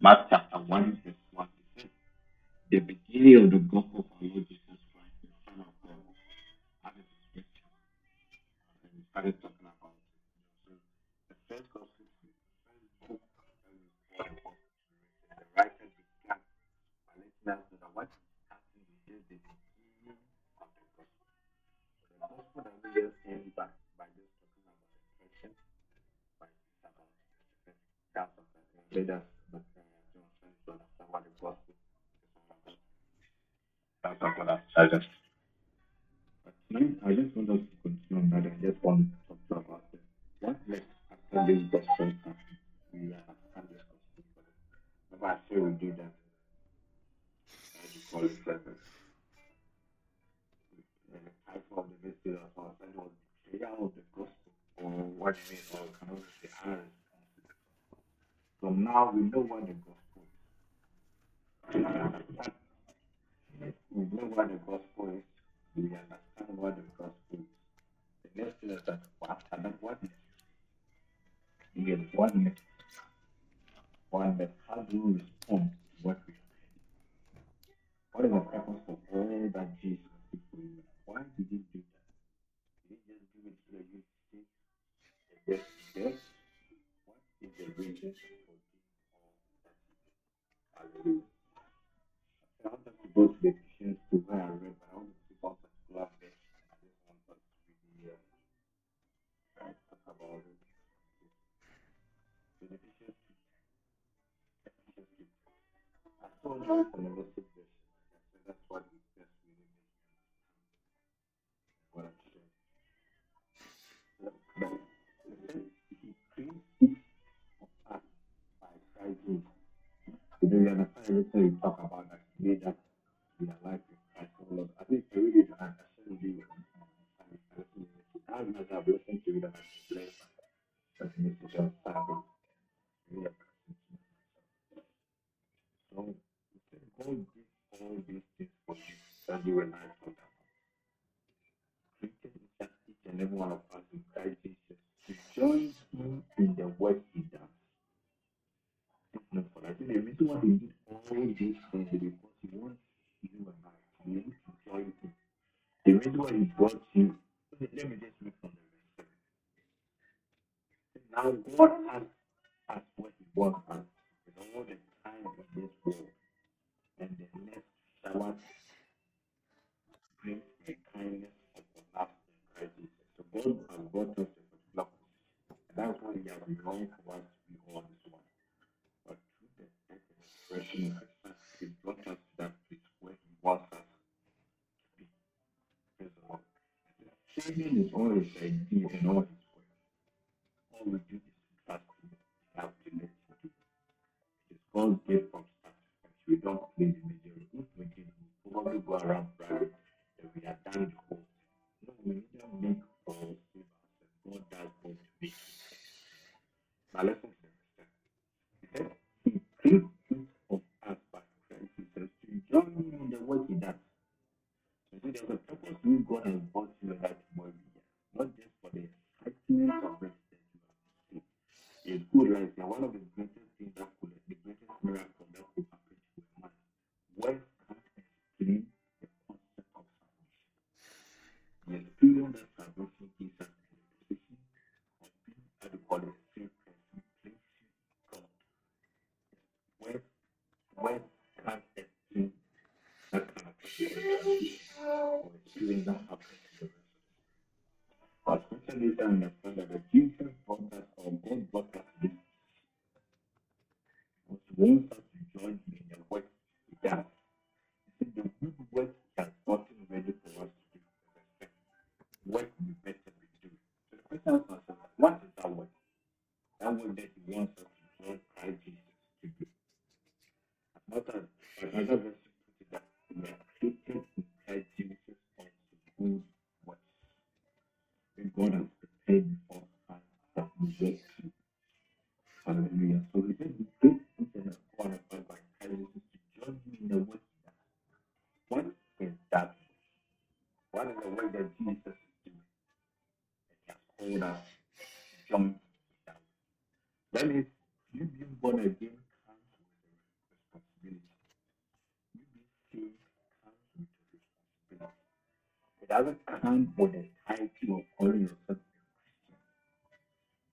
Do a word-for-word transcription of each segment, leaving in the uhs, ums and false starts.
Mark chapter one, verse one to six. The beginning of the gospel of our Lord Jesus Christ, the Son of God, as it is written. And we started talking about it. The first gospel is the first book that is for the world. The writers began by letting us know that what is happening is the beginning of the gospel. The gospel that we just came back by just talking about the question, by talking about the gospel of the leaders. That's not what I just. But tonight, I just want us to continue on that. I just want to talk about this. What makes after this gospel happen? We are after this gospel. But I say we do that. I just call it service. I call the mystery of our Lord was the prayer of the gospel, or what we or can only say ours. So now we know what the gospel is. We know what the gospel is, we understand what the gospel is. The next thing is that after that, what next? You get one next. One next. How do you respond to what we are doing? What is the purpose of all that Jesus did for you? Why did he do that? Did he just give it to the youth to see? Yes, yes. What is the reason for doing all that? Hallelujah. I want us to go to the Ephesians to where I read, but I want to keep up with the last verse. I just want us to read the uh, talk about it. So the Ephesians two. I told you it's an elusive version. So that's what it says really makes sense. What I'm saying. But it says, he creates each of us by Christ. Today we understand everything we talk about that. Made up in our life with Christ, oh Lord. I think to read it and understand you and as I've listened to it and I've blessed that makes it just happen. So it says God did all these things for you that you and I thought about. Created each and every one of us in Christ Jesus to join him in the work he does. It's not for us. The reason why he did all these things is because he wants you and I to be able to join him. The reason why he brought you, let me just look on the verse. Now God has asked what he wants us with all the time of this world and the next shower brings the kindness of the last in Christ Jesus. So God has brought us to the block. That's why he has longed for us to be on this one. He brought us to that place where he wants us to be. Praise the Lord. Saving is always a deed and always work. All we do is trust him and have to let him do. It is God's gift of sacrifice. We don't play the major. If we did, we probably go around private and we are done the whole thing. No, we neither make or save ourselves. God does what to make. Now let's look at the he creates of us by Christ Jesus to join him in the work he does. You see, there's a purpose we God has brought you and that work here, not just for the excitement of rest that you have. It's good, right? Now, one of the greatest things that could, the greatest miracle that could happen to a man, words can't explain the concept of salvation. The experience that salvation is an expression of being at the college. When can't explain that kind of experience or experience that happens to the person. But especially later in the fact that Jesus brought us or God brought us this. Because he wants us to join him in the work he does. He said the good work he has gotten ready for us to do with respect. Work we better be doing. So the question is myself, what is that work? That work that he wants us to join Christ Jesus to do. Not as another verse put it that we are created in Christ Jesus unto good works. And God has prepared for us that we get to. Hallelujah. So we said we create each and every one of us by Christ Jesus to join him in the work he does. What is that? What is the work that Jesus is doing? That he has called us to join him in that work. That means you being born again comes with It doesn't come with the title of calling yourself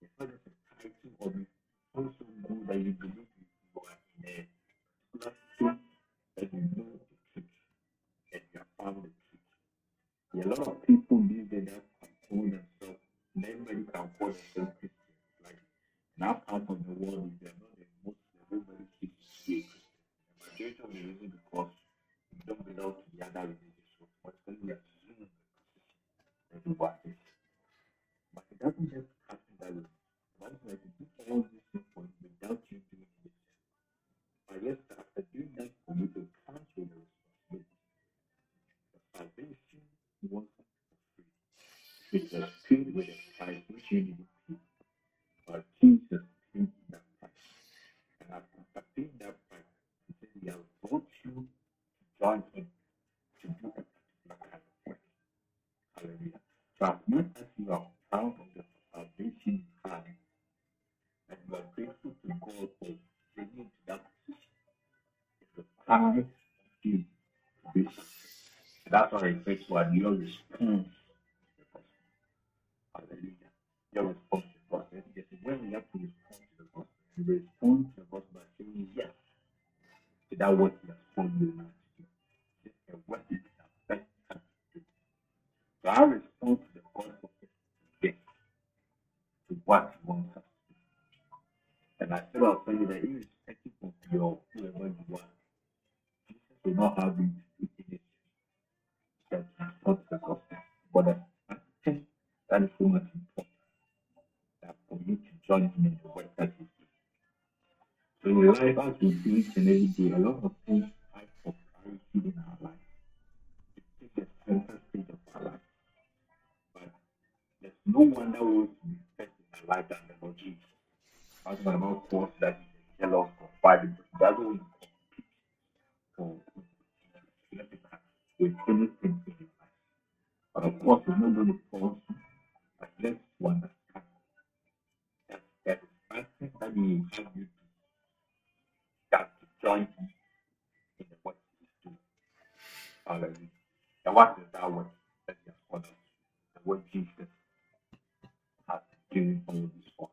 a Christian. It's not just a title of it. It's also good that you believe you are in a particular that you know the truth, that you have found the truth. There are a lot of people these days that have told themselves, nobody can call themselves Christian. Like, now out of the world, they are not the most, everybody keeps being Christian. The majority of the reason because you don't belong to the other religions. So, what's going to be but it doesn't just happen that way. One way to do all these things without you doing it. But yes, after doing that, you will come to the responsibility. The salvation was free. It was paid with a price which you didn't pay. But Jesus paid that price. And after paying that price, he said, He has brought you to join Him to do a particular kind of work. Hallelujah. So as much as you are proud of the salvation you have, and you are grateful to God for bringing to that position, it's the power of you to be successful. That's what I say to your response to the gospel. Hallelujah. Your response to the gospel. When we have to respond to the gospel, you respond to the gospel by saying yes to that what He has told you now to do. It's a what is the best time to do. So I respond to the gospel yes to what He wants us to do. And I still I'll tell you that irrespective of your whoever you are, Jesus will not have you to do anything that is not the gospel. But that's something that is so much important that for you to join Him in the work that He's doing. So in life, as we do each and every day, a lot of things type of priority in our life. It takes a center stage of our life. There's no one that wants to be first in our life than the Lord Jesus. That's why I'm not forced that He's jealous or fighting. That's why we compete for with anything in His life. But of course, we're not going to force Him, but let's understand that there's something that He will have you do that to join Him in the work He's doing. Hallelujah. And what is that work that He has called us? The work Jesus has given all of this for.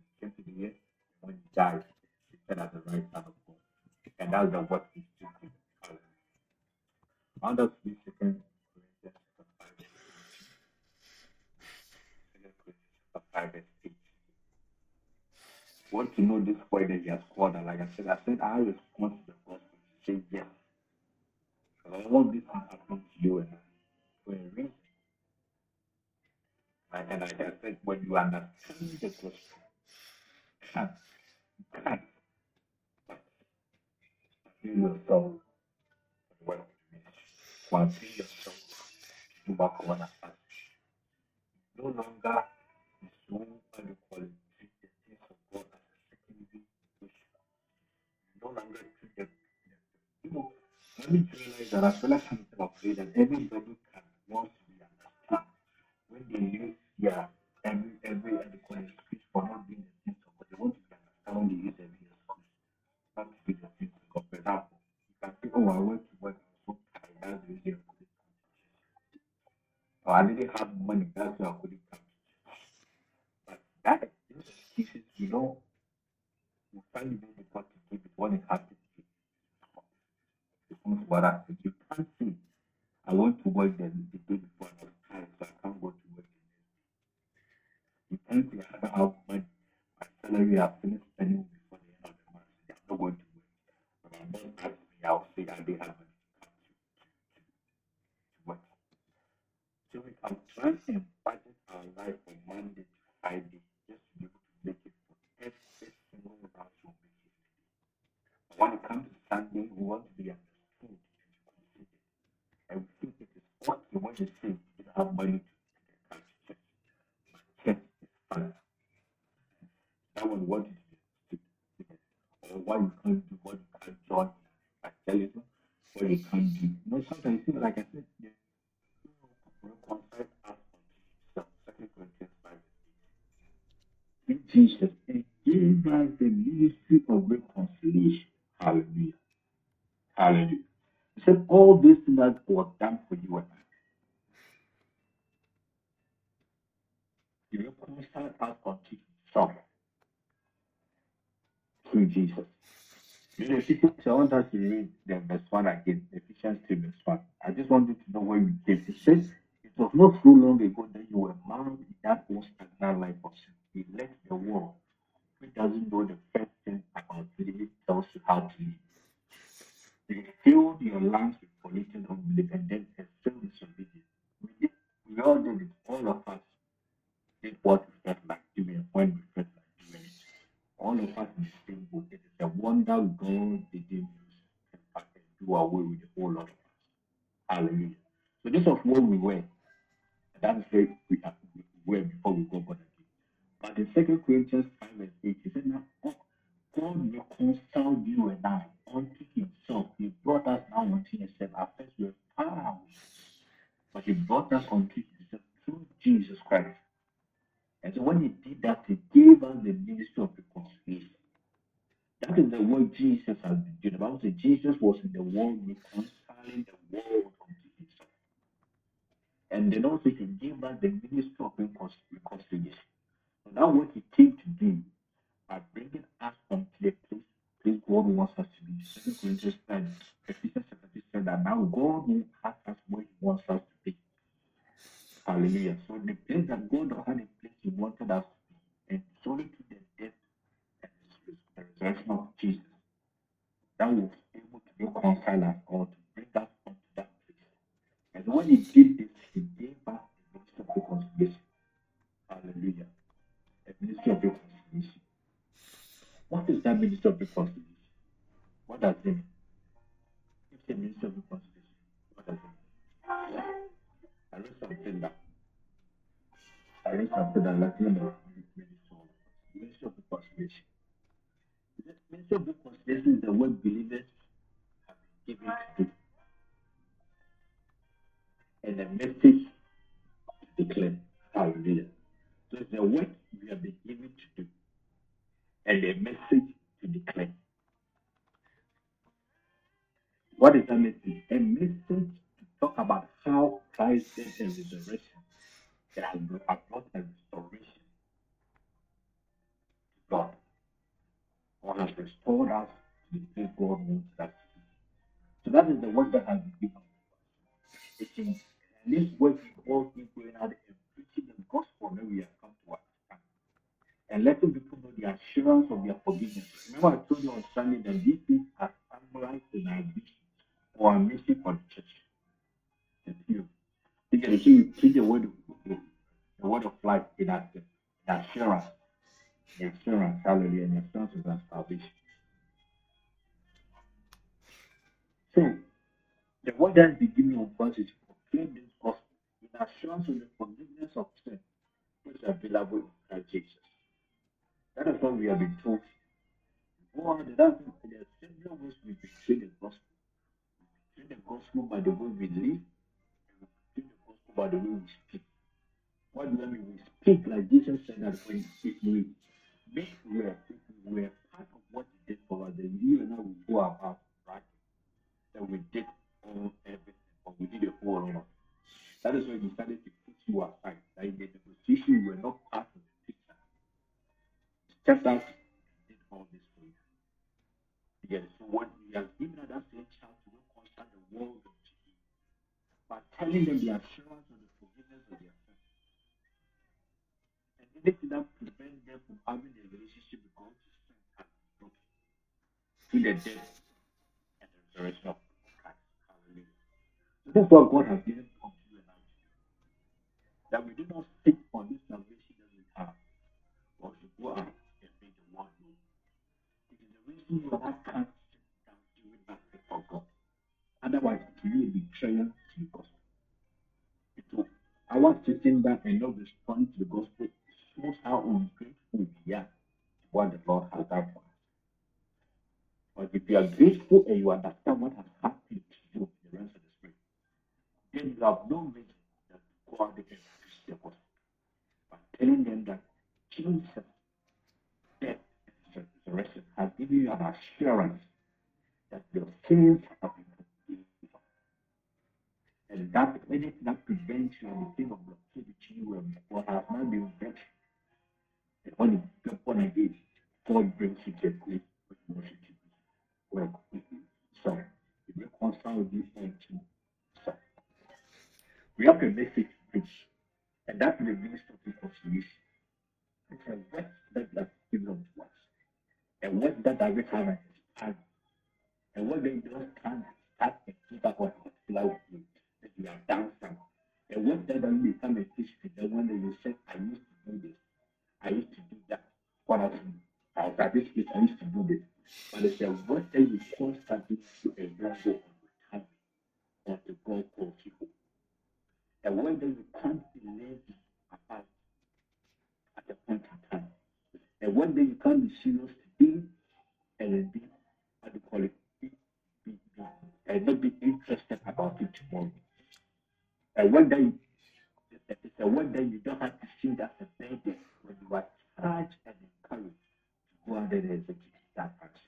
When He came to the earth, when He died, He sat at the right hand of God. And that's the work He's doing. Hallelujah. On the three seconds, want to know this word that He has called. And like I said, I said I respond to the gospel. Say yes. Because all this has happened to you and I for a reason. And like I said, when you understand the gospel, you can't, you can't, you yourself, well, you see yourself, you back on a path. No longer is so what you call it. Let me realize that I feel like I'm afraid that everybody can want to be understood when they use yeah, every every educated speech for not being the things of God. They want to be understood when they use every excuse not to be the things of God. For example, you can say, oh, I went to work, I'm so tired, that's the reason I couldn't come to church. Or I didn't have money, that's why I couldn't come to church. But that is those excuses, you know, you can't even be able to give it when it happens. What I said, you can't say, I want to work the day before I was tired, so I can't go to work the next day. You can't say, I don't have money, my salary, I've finished spending before the end of the month, so I'm not going to work. But I'm not asking me, I'll say, I didn't have money to, to, to work. So we can try and budget our life from Monday to Friday just to be able to make it for every single round to make it. But when it comes to Sunday, we want to be a and we think it is what you want to say is how money to take a church. My church is that one what you do. Or why you can't do what you can't join. I tell you what you can't do. You know, sometimes you feel like I said, yeah, reconcile us on Second Corinthians five. In Jesus, He gave us the ministry of reconciliation. Hallelujah. Hallelujah. He said, all these things that were done for you and I. you will crucify out unto yourself through Jesus. In Ephesians, I want us to read the verse one again, Ephesians three verse one. I just want you to know where we came. It says, it was not so long ago that you were married in that old stagnant life of sin. He left the world, who doesn't know the first thing about living, tells you how to live. You filled your lungs with polluted unbelief and then extreme disobedience. We did, we all did it. All of us did what we felt like doing when we felt like doing it. All of us in the same boat. It is a wonder God didn't use and do away with the whole lot of us. Hallelujah. So this was where we were. That is where we were before we go back. But in Second Corinthians five and eight, he said, now God reconciled you and I unto himself. He brought us now unto himself. At first we were found, but he brought us unto himself through Jesus Christ. And so when he did that, he gave us the ministry of reconciliation. That is the work Jesus has been doing. The Bible says Jesus was in the world reconciling the world unto himself. And then also he gave us the ministry of reconciliation. Now what he came to do by bringing us unto the place, place God wants us to be. Second Corinthians ten, Ephesians seventeen said that now God will have us where he wants us to be. Hallelujah. So the place that God had a place he wanted us to be, and it's only to the death and the resurrection of Jesus that was able to reconcile us or to bring us unto that place. And when he did this, he gave us the ministry of reconciliation. Hallelujah. Ministry of reconciliation. What is that ministry of reconciliation? What does it mean? It's the ministry of reconciliation. What does it mean? I read something that I read something that Latin American ministry of reconciliation. The ministry of reconciliation is the word believers have been given to do, and a message to declare. Hallelujah. So it's the work we have been given to do, and a message to declare. What is that message? A message to talk about how Christ's death and resurrection has brought a restoration to God, or has restored us to the place God wants us to be. So that is the work that has been given. It is this work involves me going out and preaching the gospel that we are. And letting people know the assurance of their forgiveness. Remember, I told you on Sunday that these things are summarized in our vision or our mission for the church. The view. Think that if you preach the word of the word of life in our the assurance, the assurance, hallelujah, and the assurance of our salvation. So the word that is the giving of us is to proclaim this gospel in assurance of the forgiveness of sin, which is available in Christ Jesus. That is what we have been told. Go on, there are several ways we betray the gospel. We betray the gospel by the way we live, and we betray the gospel by the way we speak. What do I mean? We speak like Jesus said that when we speak, make sure we are part of what he did for us, then you and I will go about, right? That we did all everything, or we did the whole lot. That is why he started to put you aside. That in the negotiation, you were not part of it. Just as he did all this for you. Yes, so what he has given us that same chance to reconcile the world of Jesus by telling them the assurance of the forgiveness of their sins. And anything that prevents them from having a relationship with God has been broken through the death and the resurrection of Christ. Hallelujah. So that's what God has given to you and I. That we do not sit on this salvation that we have, but we go out. You and I can't sit down doing nothing for God. Otherwise, it will be a betrayal to the gospel. So, our sitting down and not responding to the gospel shows how ungrateful we are to what the Lord has done for us. But if you are grateful and you understand what has happened to you in the realms of the Spirit, then you have no reason to go out there and preach the gospel. By telling them that Jesus, death, and resurrection has given you an assurance that your sins have been forgiven. And that anything that prevents you and the thing of longevity you were has now been broken. And only the one again, God brings you to a place of mercy to work with you. So, if you concerned with this thing too, so we have a message to preach, and that is the ministry of reconciliation. It's a work that has given up to us, a work that does not have an a work that does not have a feedback on particular way that you have done something, a work that doesn't become a history, the one that you said, I used to do this, I used to do that, what else? I was at this place, I used to do this. But it's a work that you constantly do a wrong way on the God calls you. A work that you can't be lazy about at the point in time. A work that you can't be serious today and be, how do you call it, be, be, be, and not be interested about it tomorrow. A work that you, it's a work that you don't have to see that's a burden when you are charged and encouraged to go out there and execute that action.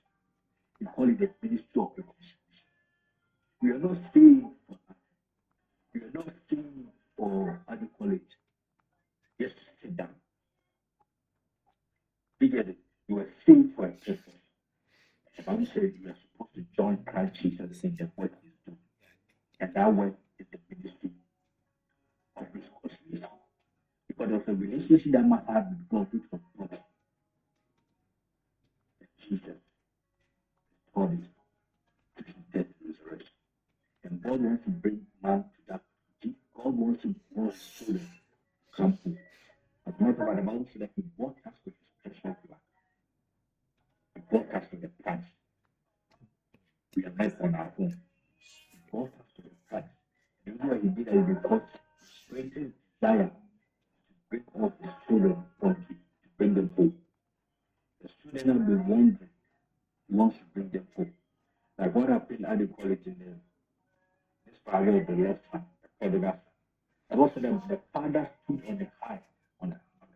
We call it the ministry of reconciliation. We are not saying for that. We are not saying for, how do you call it, just sit down. We get it. You were saved for a purpose. The Bible says you are supposed to join Christ Jesus in the work he's doing. And that work is the ministry of reconciliation. Because there's a relationship that must have with God, which was broken. Jesus, body, to his death and resurrection. And God wants to bring man to that. God wants to bring soul something. But not about the Bible says that he bought us with his precious blood. He bought us with the price. We are not on our own. He bought us with the price. You know what he did that because he created desire to bring all his children from him, to bring them home. The students have been wondering, he wants to bring them home. Like what happened at the college in the, this parallel of the left hand, the prodigal son. And also the, the father stood on the high, on the, on,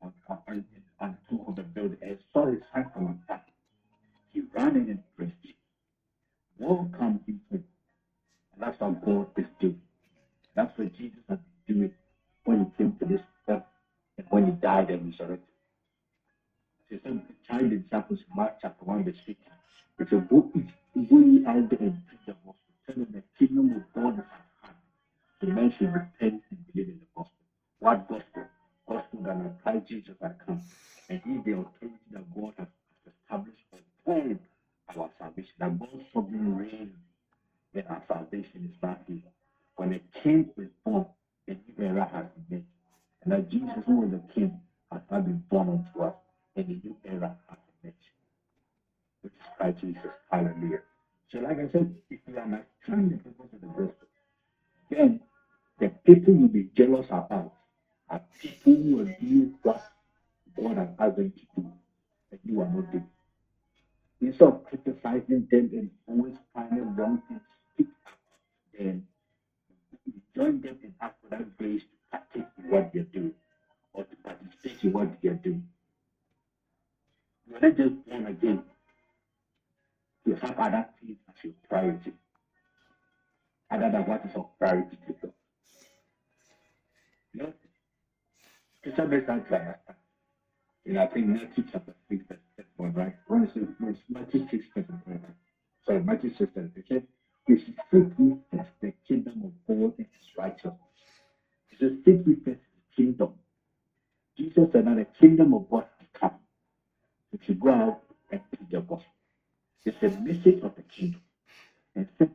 on, on, on the top of the building, and saw his son from the back. He ran in and praised him. Welcome him home. And that's what God is doing. That's what Jesus has been doing when he came to this earth and when he died and resurrected. He said, child disciples, Mark chapter one, verse fifteen. He said, go eat, go ye out there and preach the gospel. Tell them the kingdom of God is at hand. The men should repent and believe in the gospel. What gospel? Gospel that I Christ Jesus has come. And he is the authority that God has established for all our salvation. That God's sovereign reign when our salvation is not here. When a king is born, a new era has been made. And that Jesus, who was a king, has not been born unto us. And a new era has emerged, which is Christ Jesus. Hallelujah. So, like I said, if you understand the purpose of the gospel, then the people you'll be jealous about are people who will do what God has asked them to do, and you are not doing. Instead of criticizing them and always finding wrong things to speak up, then you join them and ask for that grace to partake in what they're doing or to participate in what they're doing. You are not just born again to have other things as your priority, other than what is of priority to God. You know, it's a best time to understand. And I think Matthew chapter six, verse one, right? What is it? Matthew six, verse one. Sorry, Matthew six, verse one. Okay? It says, seek ye first the kingdom of God and his righteousness. It says, seek ye first the kingdom. Jesus said that the kingdom of God has come. If you go out and preach the gospel, it's a message of the kingdom. And if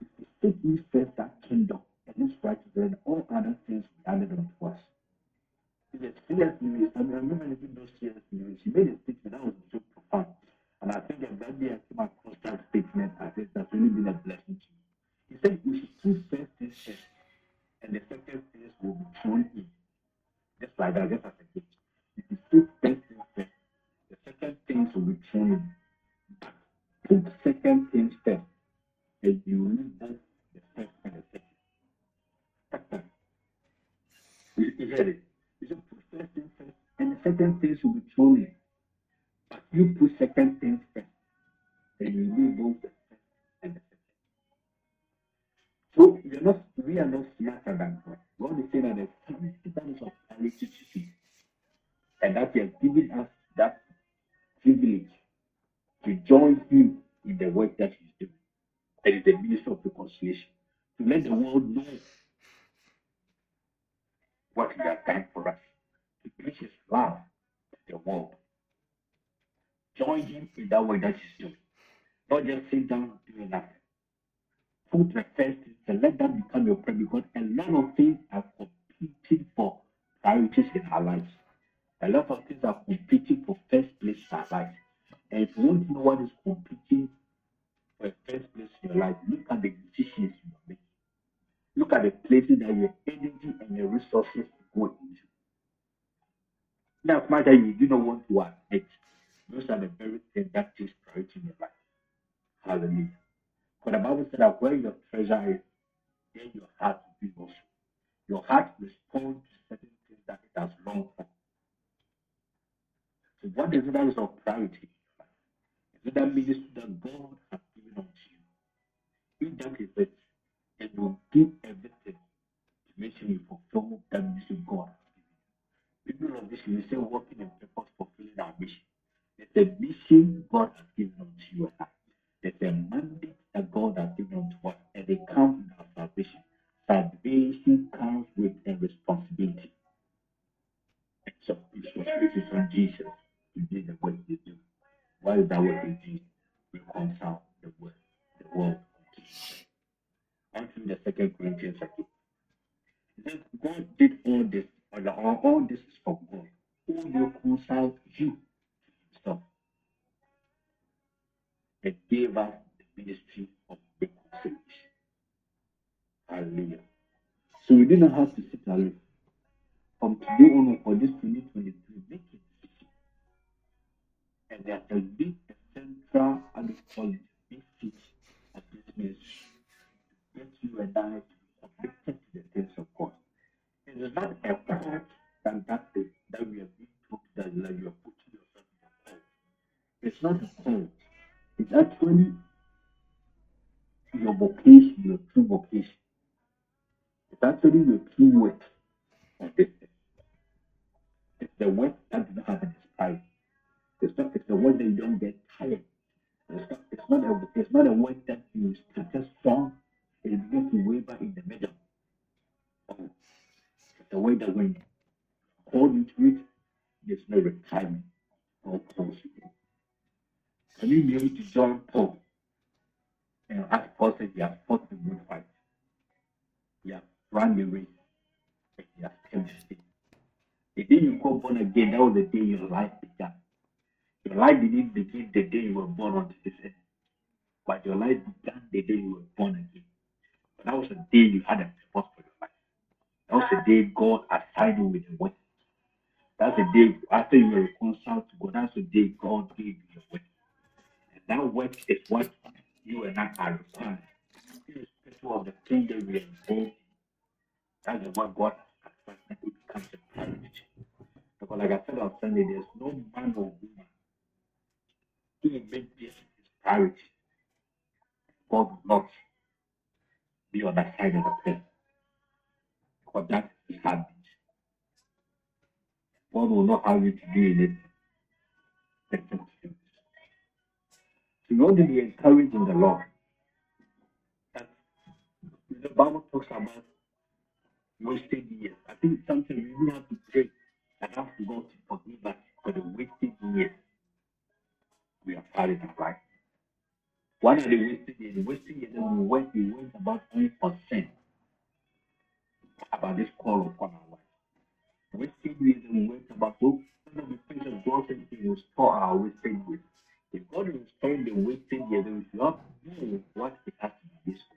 you seek ye first that kingdom and its righteousness and all other things will be added unto us. It's a serious news. I mean, I remember making those serious news. He made a statement that was so profound. And I think that when I came across that statement, I think that's really been a blessing to me. He said we should do first things first, and the second things will be thrown in. Just like that, just as a gift. If you seek first things first, the second things will be true. But put second things first, and you need both the first and the second. Second. You, you hear it? You should put first things first, and the second things will be true. But you put second things first, and you need both the first and the second. So So we are not, we are not smarter than God. God is saying that there's something that is of electricity, and that He has given us that privilege to join Him in the work that He's doing. That is the ministry of reconciliation. To let the world know what He has done for us. To preach His love to the world. Join Him in that work that He's doing. Not just sit down and do nothing. Put the first and let that become your prayer, because a lot of things are competing for priorities in our lives. A lot of things are competing for first place in our lives. And if you want to know what is competing for first place in your life, look at the decisions you are making. Look at the places that your energy and your resources go into. Now, as much as you do not want to admit, those are the very things that takes priority in your life. Hallelujah. But the Bible said that where your treasure is, there your heart will be also. Your heart responds to certain things that it has longed for. So what is it that is of priority? Is it that ministry that God has given unto you? If that is it, it will give everything to make sure you fulfill that ministry God has given you. People of this, we say working in purpose, fulfilling our mission. It's a mission God has given unto you. There's a mandate that God has given to us, and it comes with our salvation. Salvation comes with a responsibility. And so, it's responsibility from Jesus to do the work He do. What is that work He do? Reconcile the world, the world with Jesus. On to the Second Corinthians again. It says, God did all this, or all this is from God, who reconciled you to Himself. That gave us the ministry of reconciliation. Hallelujah. So we do not have to sit alone. From today on, for this twenty twenty-three, make it easy. And there shall be a central and solid message of this ministry to get you and I to be connected to the things of God. It is not a part than that that we have been taught that you are putting yourself in a cult. It's not a cult. It's actually your vocation, your true vocation. It's actually your true work on this thing. It's the work that doesn't have an expiry. It's not it's the work that you don't get tired. It's not it's not a it's not a work that you started strong and it begins to waver in the middle. Oh, it's the way that when you hold into it, there's no retirement or close to it. Can you be able to join Paul? And as Paul said, he has fought the good fight. He has run the race. And he has finished it. The day you got born again, that was the day your life began. Your life didn't begin the day you were born onto this earth. But your life began the day you were born again. But that was the day you had a purpose for your life. That was the day God assigned you with the word. That's the day after you were reconciled to God. That's the day God gave you the word. That work is what you and I are required. Irrespective of the thing that we are involved in, that is what God has assigned to become the priority. Because, like I said on Sunday, there's no man or woman who will make this his priority. God will not be on that side of the prayer. Because that is his habit. God will not have you to do in it. We ought to be encouraged in the Lord. That the Bible talks about wasted years. I think sometimes we really have to pray and ask God to forgive us for the wasted years we have had in our life. What are the wasted years? The wasted years that we went, we went about one percent about this call upon our life. The wasted years that we went about, so that we think that God said He will restore our wasted years. If God is restoring the wasted years, then you have to know what it has to be useful.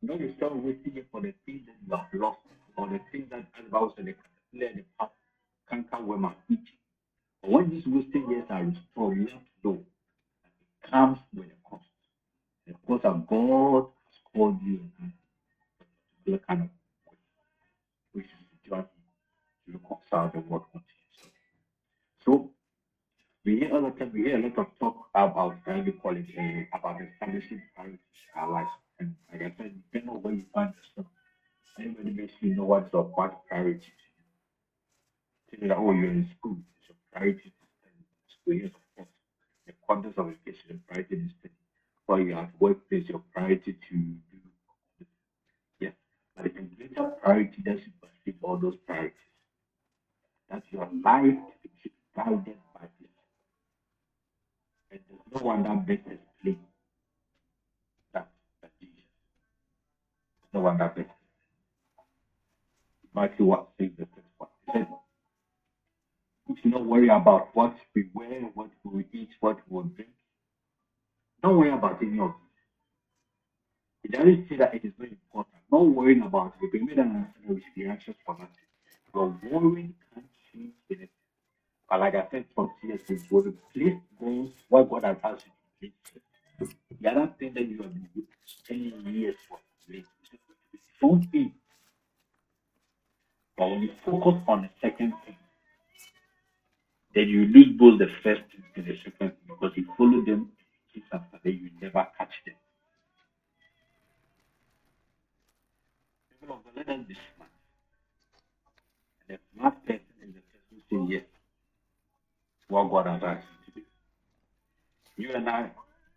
Not restore wasted years for the things that you have lost, or the things that, as the Bible said, the caterpillar and the path, canker worm are eating. But when these wasted years are restored, you have to know that it comes with a cost. The cost that God has called you in a particular kind of way, which is the journey to reconcile the world with Jesus. So, We hear, a lot of, we hear a lot of talk about, uh, we call it, uh, about establishing priorities in our life. And like I said, depending on when you find the song, anybody makes you know what's your part priority. Tell that, oh, you're in school, it's your priority to study. Yes, of course. The context of education, your priority is study. While you're at workplace, your priority to do. Yes, but it's a greater priority that supersedes all those priorities. That your life is guided by this. And there's no one that makes this play. No one that makes it. Matthew one says the first one. He says, we should not worry about what we wear, what we will eat, what we will drink. Don't worry about any of this. It doesn't say that it is very important. Not worrying about it. We made an answer which we anxious for nothing. Because worrying can't change anything. But like I said, from seriously, you will replace things what God has asked you to replace. The other thing that you have been doing ten years for replace. Don't be, but when you focus on the second thing, then you lose both the first thing and the second thing, because you follow them after they you never catch them. Let us be smart. And the smart person is the person who says yes to what God has asked you to do. You and I,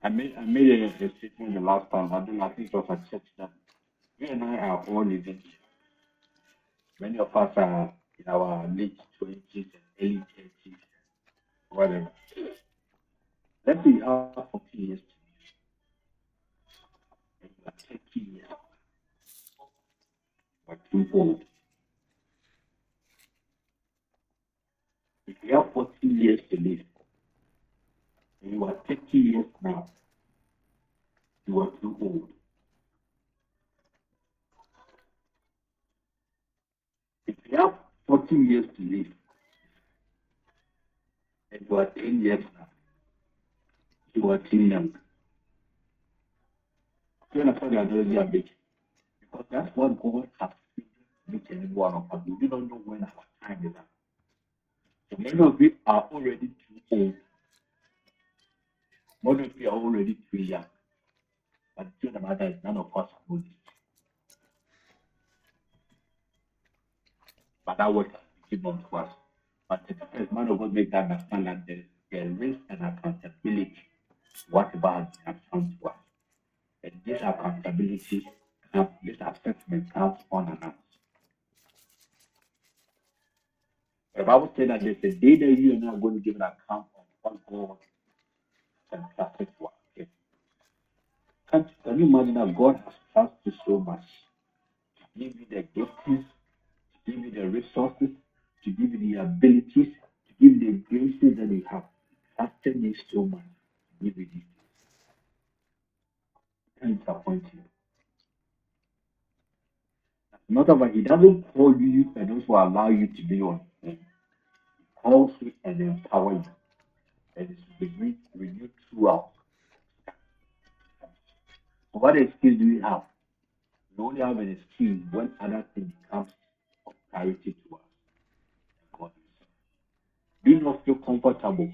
I made I made a, a statement the last time. I don't I think it was a church that. You and I are all living. Many of us are in our late twenties and early thirties, whatever. Let's be out for two years. And you are thirty years. You are too old. If you have forty years to live, and you are thirty years now, you are too old. If you have fourteen years to live, and you are ten years now, you are too young. You understand the analogy I'm making? Because that's what God has given each and every one of us. We don't know when our time is up. So many of you are already too old. Many of you are already too young. But the truth of the matter is, none of us know this. But that work has been given to us. But the first man of God makes that understand that there, there is an accountability to whatever has been assigned to us. And this accountability, comes, this assessment comes on and out. The Bible says that there's a day that you and I are going to give an account of what God can trust to us. Okay. Can, can you imagine that God has trusted you so much to give you the giftings? Give you the resources, to give you the abilities, to give you the graces that you have. After this so much, give you these things. And disappoint you. Not about he doesn't call you and also allow you to be on him. He calls you and empower you. And it's renewed, renewed throughout. So what excuse do you have? You only have an excuse when other things come. Clarity to us. God himself. Do not feel comfortable.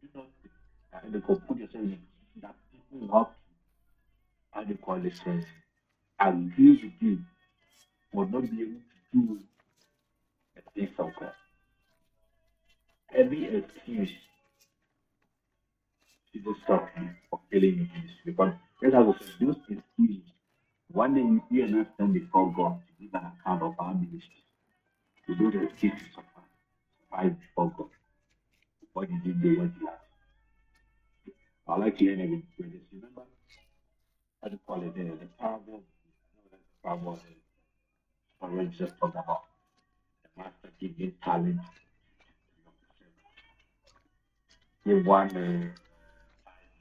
Do not and they could put yourself in that people have to adequately sense and agree with you will not be able to do the things of God. Every excuse is a stop of killing your peace. Because let's have those excuses. One day you hear and I stand before God to give an account of our ministry. You do the things of five before God. What you did, do what you have. I like to end it with this. Remember, how do you call it there? The parable, the parable, the parable we just talked about. The master giving talent. Give one, uh,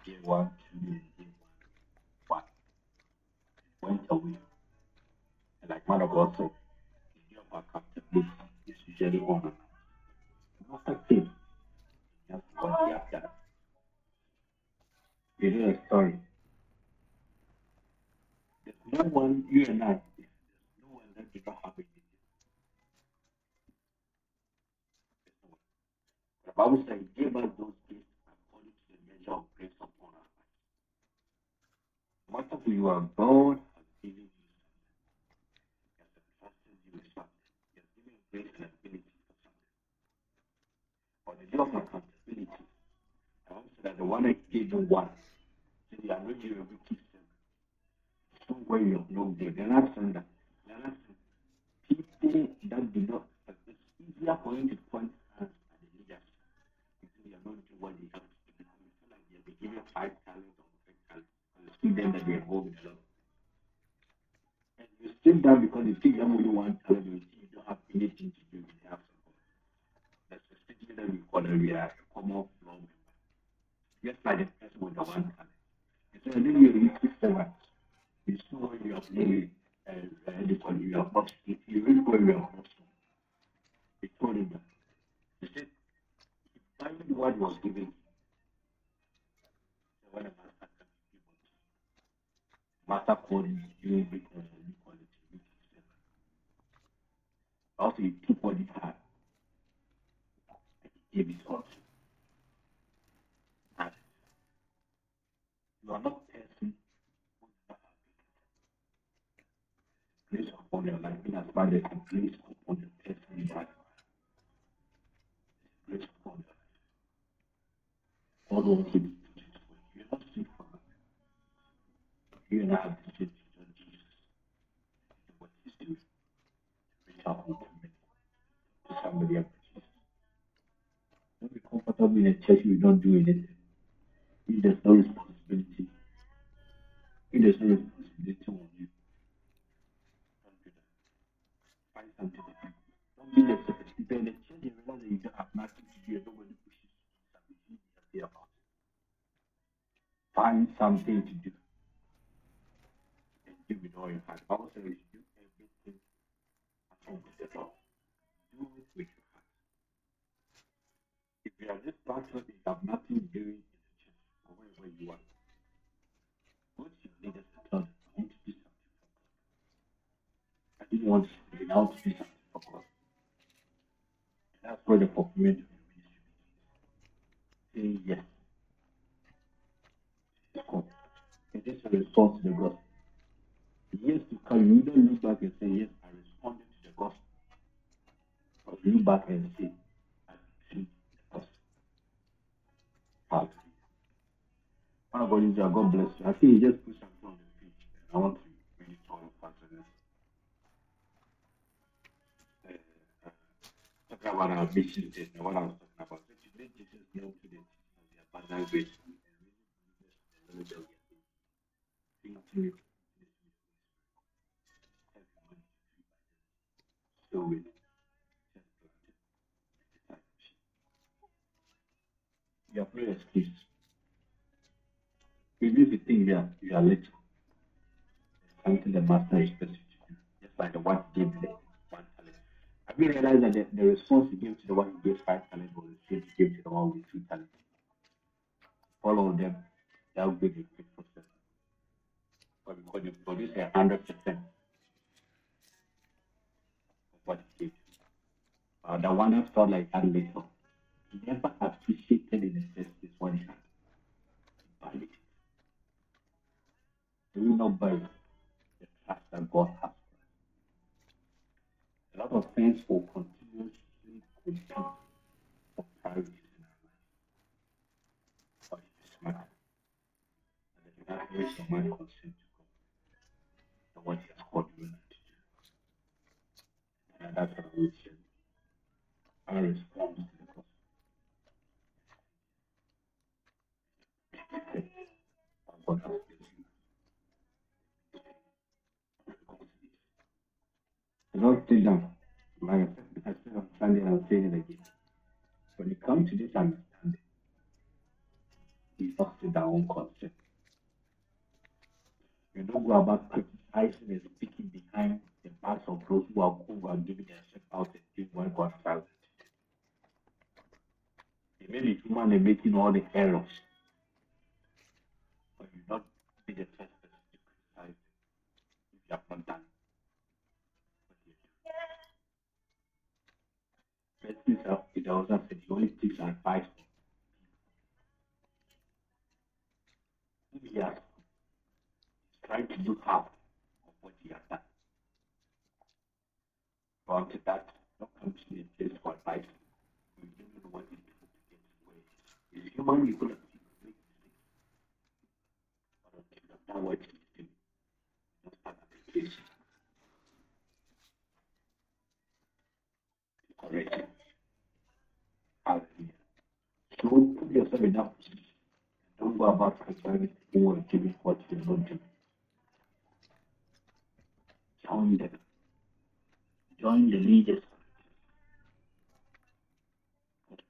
give one, two, give one. Went away. And like man of God said, accountability is usually honored. Not a thing. That's what they have done. You know a story. There's no one, you and I, there's no one that did not have it. The Bible says, give us those gifts according to the measure of grace upon us. What if you are born and giving you say you are not a good Christian. Somewhere you have not been. There are some that there are some people that do not. It's easier for you to point hands at the leaders because you are not doing what they have to do. You feel like they are given five talents or ten talents, and you see them that they are involved with a lot. And you see that because you think them only one talent, you see you don't have anything to do with them. That's the statement that we call a real common law member. Just like the person with the one talent. So then you reach the servant. You see what you have made and the quality you have not seen. You read what you have not seen. He told him that. He said, he valued what was given him. So when the master came, he was. Master called him, you will be called a new quality. Also, he took what he had. And he gave it all. You are not testing what you have been. Grace upon your life, in as bad as grace upon the person in that life. Grace upon your life. God wants to be Jesus for you. You are not sick for God. You and I have to say to Jesus, do what He's doing. Reach out to me. To somebody else. Don't be comfortable in a church we don't do anything. If there's no responsibility, if there's no responsibility on you, don't do that. Find something to do. Don't be the people in the church, they realize that you don't have nothing to do, nobody pushes you, you don't about it. Find something to do. And do it all your heart. Bible says, do everything at home with the Lord. Do it with your heart. If you are this pastor, you have nothing to do. Where you are. What's your leader to tell them? I want to do something for God. I didn't want to be now to do something for God. And that's where the fulfillment of your ministry is. Say yes. It's called. It is a response to the gospel. Yes, you can. You don't look back and say, yes, I responded to the gospel. But you look back and say, I received the gospel. How? God bless you. I think he just put something on the page. I want to really talk about this. Uh, talking about our mission statement, what I was talking about. So today, Jesus knows to the abundant grace. So we your prayer is this. Even if you think you are, you are little, something the master is supposed to do, just like the one he gave the one talent. Have you realized that the, the response he gave to the one who gave five talents was the same he gave to the one with two talents? All of them, that would be the quick process. But because you produce a hundred percent of what he gave to uh, the one that felt like that little, he never appreciated in the first place what he had. He valued. We will not bury the trust that God has for us. A lot of things will continuously compete for priorities in our life. But if you're smart, and if you're not very smart, consent to God and what He has called you to do. And that's what I will say. Our response to the gospel. God has Lord, sit down. Like I said, I said on Sunday, and I'll say it again. When you come to this understanding, you talk to that own concept. You don't go about criticizing and speaking behind the backs of those who are who are giving themselves out and doing what God has it. They may be human and making all the errors, but you don't be the first person to criticize if you have not done it. Things are, it also said the only things are advice for people. Who he has trying to look out of what he has done. So after that, not come to the place for advice. We don't know what he did to get away. It's human, you could have seen the things. not what you do. That's part of the case. Correct. Hallelujah. So put yourself in that position. Don't go about concerning who and giving what you don't do. Join them. Join the leaders.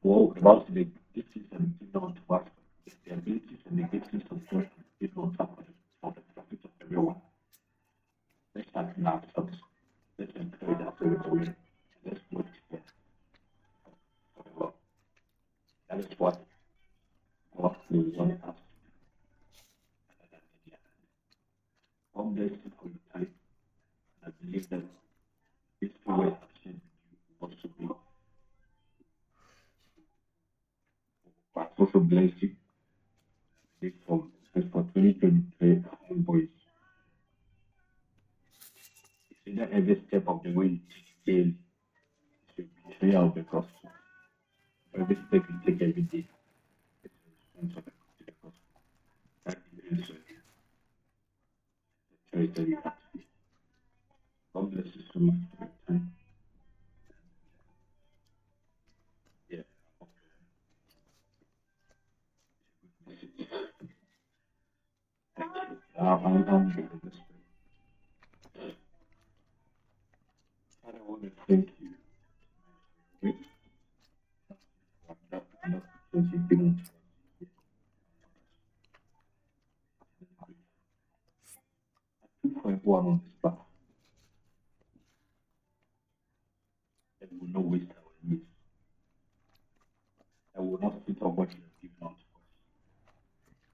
Whoa, about the giftings and the people to work. It's the abilities and the giftings of God to people on top of it for the profit of everyone. Let's start in ourselves. Let's encourage ourselves away. Let's work together for the world. That is what God will want us to do. God bless you for your time. I believe that this way of sharing with you will also be. But also bless you for twenty twenty-three boys. You see that every step of the way you take is a betrayal of the gospel. Every step you take every day is a response to the gospel. That is the choice that you have to make. God bless you so much for your time. I'm going to do this thing. I don't want to thank you. I've got enough because you've been I think for everyone on this path, that will not waste our years. That will not spit on what you have given out to us.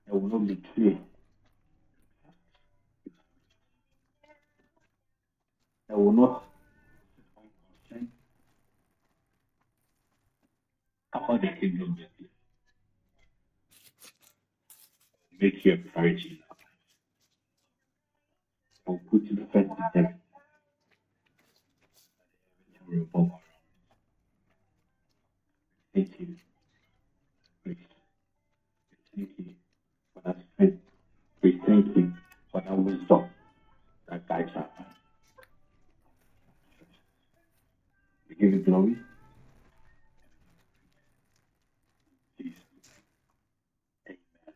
That will not betray. I will not complain about the kingdom that you make your priority. I will put you first in heaven. I will revolve around. Thank you, Grace. Thank you for that strength. We thank you for that wisdom that guides us. We give you glory. Peace. Amen.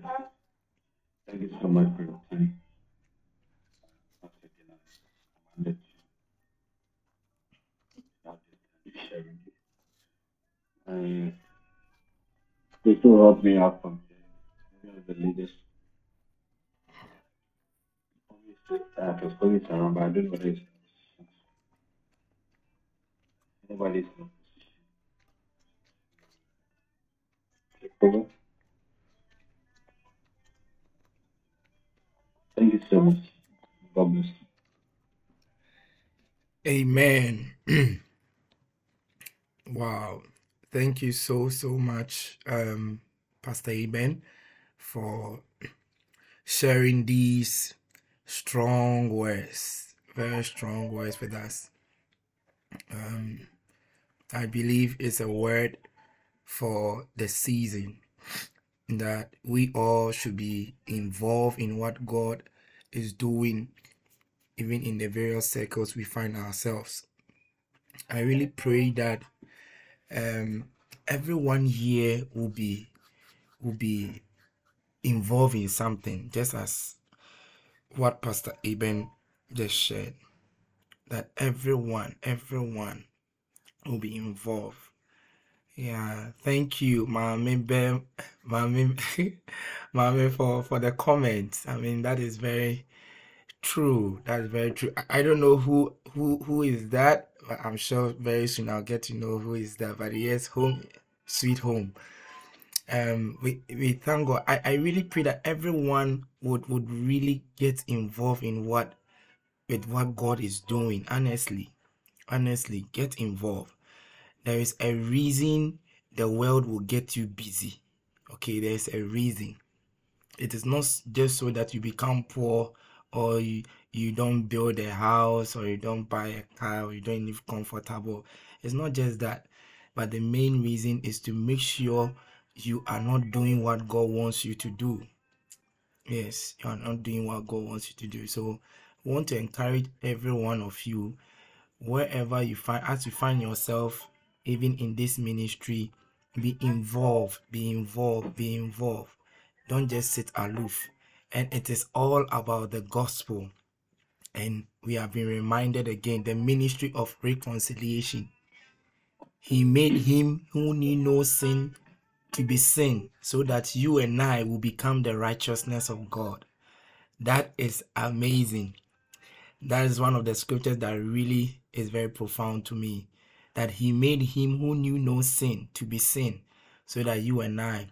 Hallelujah. Thank you so much for your time. Once again, I'm going to share with you. Please do help me out from here. We are the leaders. I can spell it around, but I don't know what it is. Nobody's in a position. Thank you so much. God bless you. Amen. Wow. Thank you so, so much, um, Pastor Eben, for sharing these strong words, very strong words with us. Um, I believe it's a word for the season that we all should be involved in what God is doing, even in the various circles we find ourselves. I really pray that um, everyone here will be will be involved in something, just as what Pastor Eben just shared. That everyone, everyone will be involved. Yeah, thank you, Mami Bem, Mami, Mami for, for the comments. I mean, that is very true. That is very true. I, I don't know who, who who is that, but I'm sure very soon I'll get to know who is that. But yes, home, sweet home. Um, we, we thank God. I, I really pray that everyone would, would really get involved in what with what God is doing. Honestly, honestly, get involved. There is a reason the world will get you busy. Okay, there is a reason. It is not just so that you become poor or you, you don't build a house or you don't buy a car or you don't live comfortable. It's not just that. But the main reason is to make sure you are not doing what God wants you to do. Yes, you are not doing what God wants you to do. So I want to encourage every one of you, wherever you find, as you find yourself, even in this ministry, be involved, be involved, be involved. Don't just sit aloof. And it is all about the gospel. And we have been reminded again, the ministry of reconciliation. He made him who knew no sin to be sin, so that you and I will become the righteousness of God. That is amazing. That is one of the scriptures that really is very profound to me. That he made him who knew no sin to be sin, so that you and I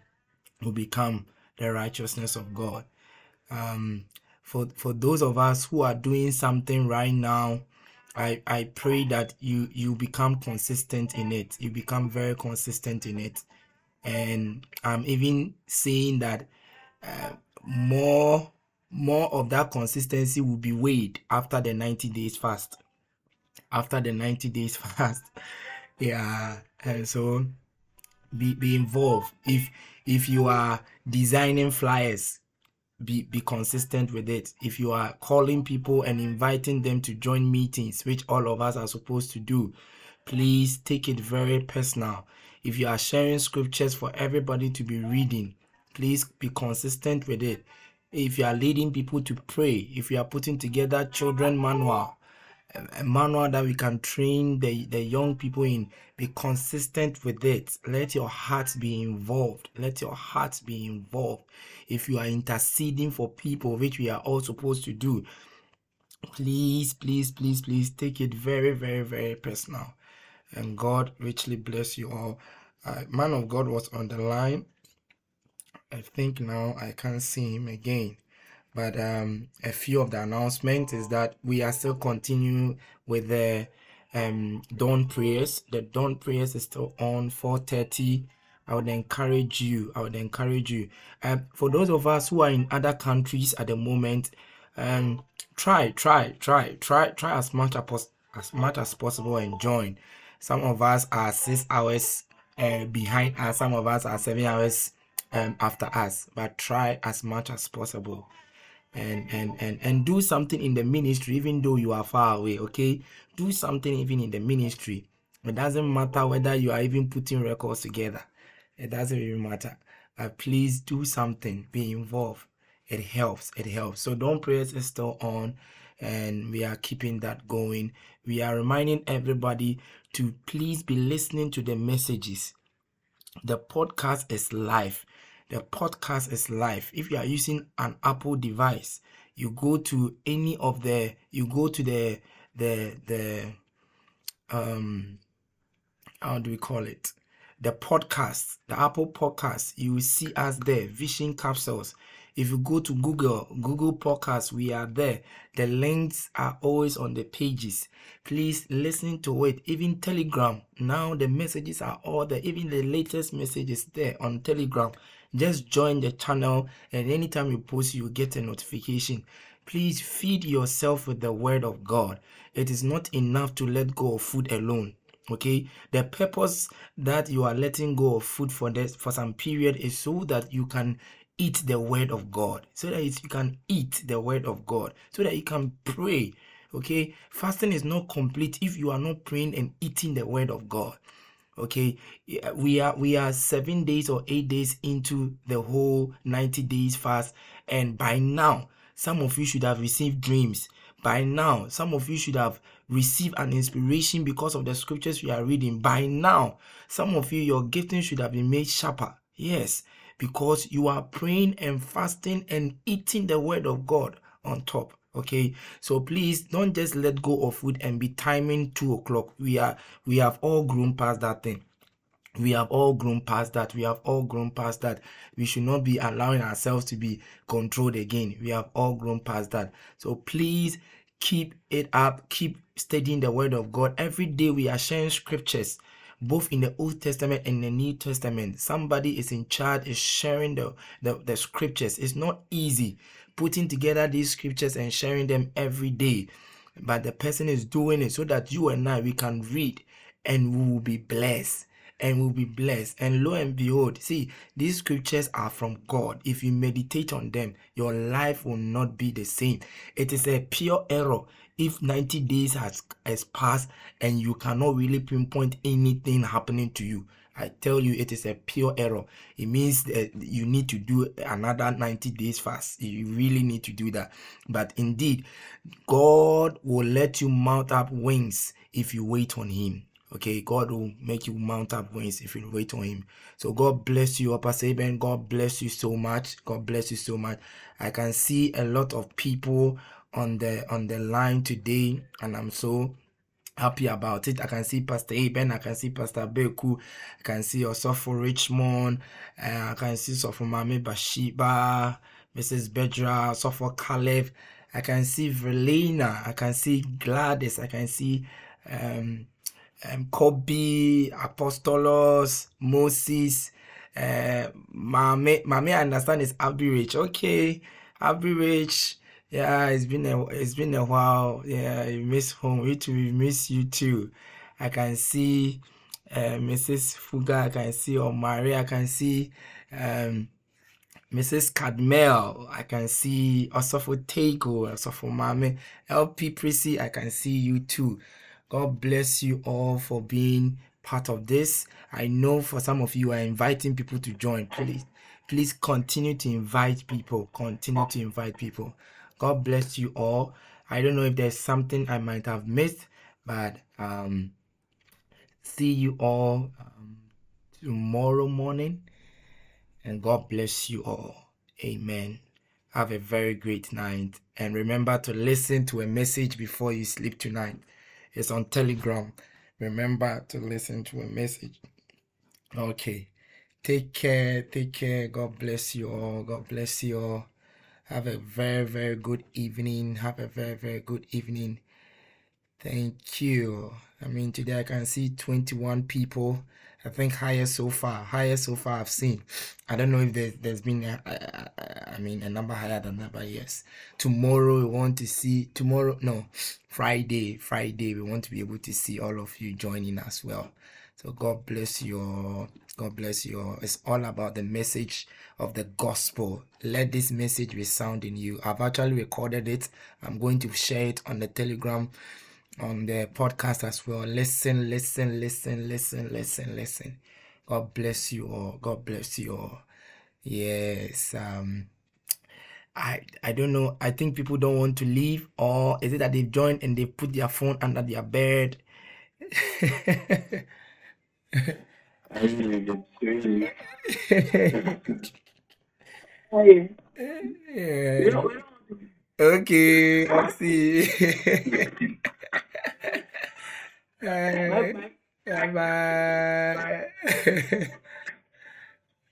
will become the righteousness of God. Um, for for those of us who are doing something right now, I, I pray that you, you become consistent in it. You become very consistent in it. And I'm even saying that uh, more, more of that consistency will be weighed after the ninety days fast. After the ninety days fast. Yeah. And so be, be involved. If, if you are designing flyers, Be, be consistent with it. If you are calling people and inviting them to join meetings, which all of us are supposed to do, please take it very personal. If you are sharing scriptures for everybody to be reading, please be consistent with it. If you are leading people to pray, if you are putting together children manual, a manual that we can train the, the young people in, be consistent with it. Let your heart be involved. Let your heart be involved. If you are interceding for people, which we are all supposed to do, please, please, please, please take it very, very, very personal. And God richly bless you all. Uh, man of God was on the line. I think now I can't see him again. But um, a few of the announcements is that we are still continuing with the um, dawn prayers. The dawn prayers is still on four thirty. I would encourage you. I would encourage you. Uh, for those of us who are in other countries at the moment, um, try, try, try, try, try as much as, pos- as much as possible and join. Some of us are six hours uh, behind us. Some of us are seven hours um, after us. But try as much as possible. And, and and and do something in the ministry, even though you are far away, okay? Do something even in the ministry. It doesn't matter whether you are even putting records together. It doesn't really matter. Uh, please do something. Be involved. It helps. It helps. So don't prayers is still on, and we are keeping that going. We are reminding everybody to please be listening to the messages. The podcast is live. The podcast is live. If you are using an Apple device, you go to any of the, you go to the, the, the, um, how do we call it? The podcast, the Apple podcast, you will see us there, Vision Capsules. If you go to Google, Google Podcasts, we are there. The links are always on the pages. Please listen to it. Even Telegram, now the messages are all there. Even the latest messages there on Telegram. Just join the channel, and anytime you post, you get a notification. Please feed yourself with the word of God. It is not enough to let go of food alone. Okay, the purpose that you are letting go of food for this, for some period, is so that you can eat the word of God, so that you can eat the word of God, so that you can pray. Okay, fasting is not complete if you are not praying and eating the word of God. Okay, we are we are seven days or eight days into the whole ninety days fast, and by now some of you should have received dreams. By now, some of you should have received an inspiration because of the scriptures we are reading. By now, some of you, your gifting should have been made sharper. Yes, because you are praying and fasting and eating the word of God on top. Okay, so please don't just let go of food and be timing two o'clock. We are, we have all grown past that thing. We have all grown past that. We have all grown past that. We should not be allowing ourselves to be controlled again. We have all grown past that. So please keep it up. Keep studying the word of God. Every day we are sharing scriptures, both in the Old Testament and the New Testament. Somebody is in charge, is sharing the, the, the scriptures. It's not easy putting together these scriptures and sharing them every day. But the person is doing it so that you and I, we can read and we will be blessed. and will be blessed. And lo and behold, see, these scriptures are from God. If you meditate on them, your life will not be the same. It is a pure error if ninety days has, has passed and you cannot really pinpoint anything happening to you. I tell you, it is a pure error. It means that you need to do another ninety days fast. You really need to do that. But indeed, God will let you mount up wings if you wait on Him. Okay, God will make you mount up wings if you wait on Him. So God bless you, Papa Saban. God bless you so much. God bless you so much. I can see a lot of people on the on the line today, and I'm so happy about it. I can see Pastor Eben, I can see Pastor Beku, I can see Osofo Richmond, uh, I can see Sofo Mame Bashiba, Missus Bedra, Sofo Caleb, I can see Verlena, I can see Gladys, I can see um, um, Kobe, Apostolos, Moses, uh, Mame, Mame I understand is Abirich. Okay, Abirich. Yeah, it's been a it's been a while. Yeah, you miss home. We too, we miss you too. I can see uh, Missus Fuga. I can see Omari. I can see um, Missus Cadmel. I can see Osofo Tego. Osofo Mame. L P Prissy. I can see you too. God bless you all for being part of this. I know for some of you, are inviting people to join. Please, please continue to invite people. Continue to invite people. God bless you all. I don't know if there's something I might have missed, but um, see you all um, tomorrow morning. And God bless you all. Amen. Have a very great night. And remember to listen to a message before you sleep tonight. It's on Telegram. Remember to listen to a message. Okay. Take care. Take care. God bless you all. God bless you all. Have a very, very good evening. Have a very, very good evening. Thank you. I mean, today I can see twenty-one people. I think higher so far. Higher so far I've seen. I don't know if there, there's been, a, a, a, I mean, a number higher than that, but yes. Tomorrow we want to see, tomorrow, no, Friday, Friday, we want to be able to see all of you joining as well. So God bless you all. God bless you all. It's all about the message of the gospel. Let this message resound in you. I've actually recorded it. I'm going to share it on the Telegram, on the podcast as well. Listen, listen, listen, listen, listen, listen. God bless you all. God bless you all. Yes. Um. I, I don't know. I think people don't want to leave, or is it that they've joined and they put their phone under their bed? I mean, really. Yeah. Okay, I see. uh,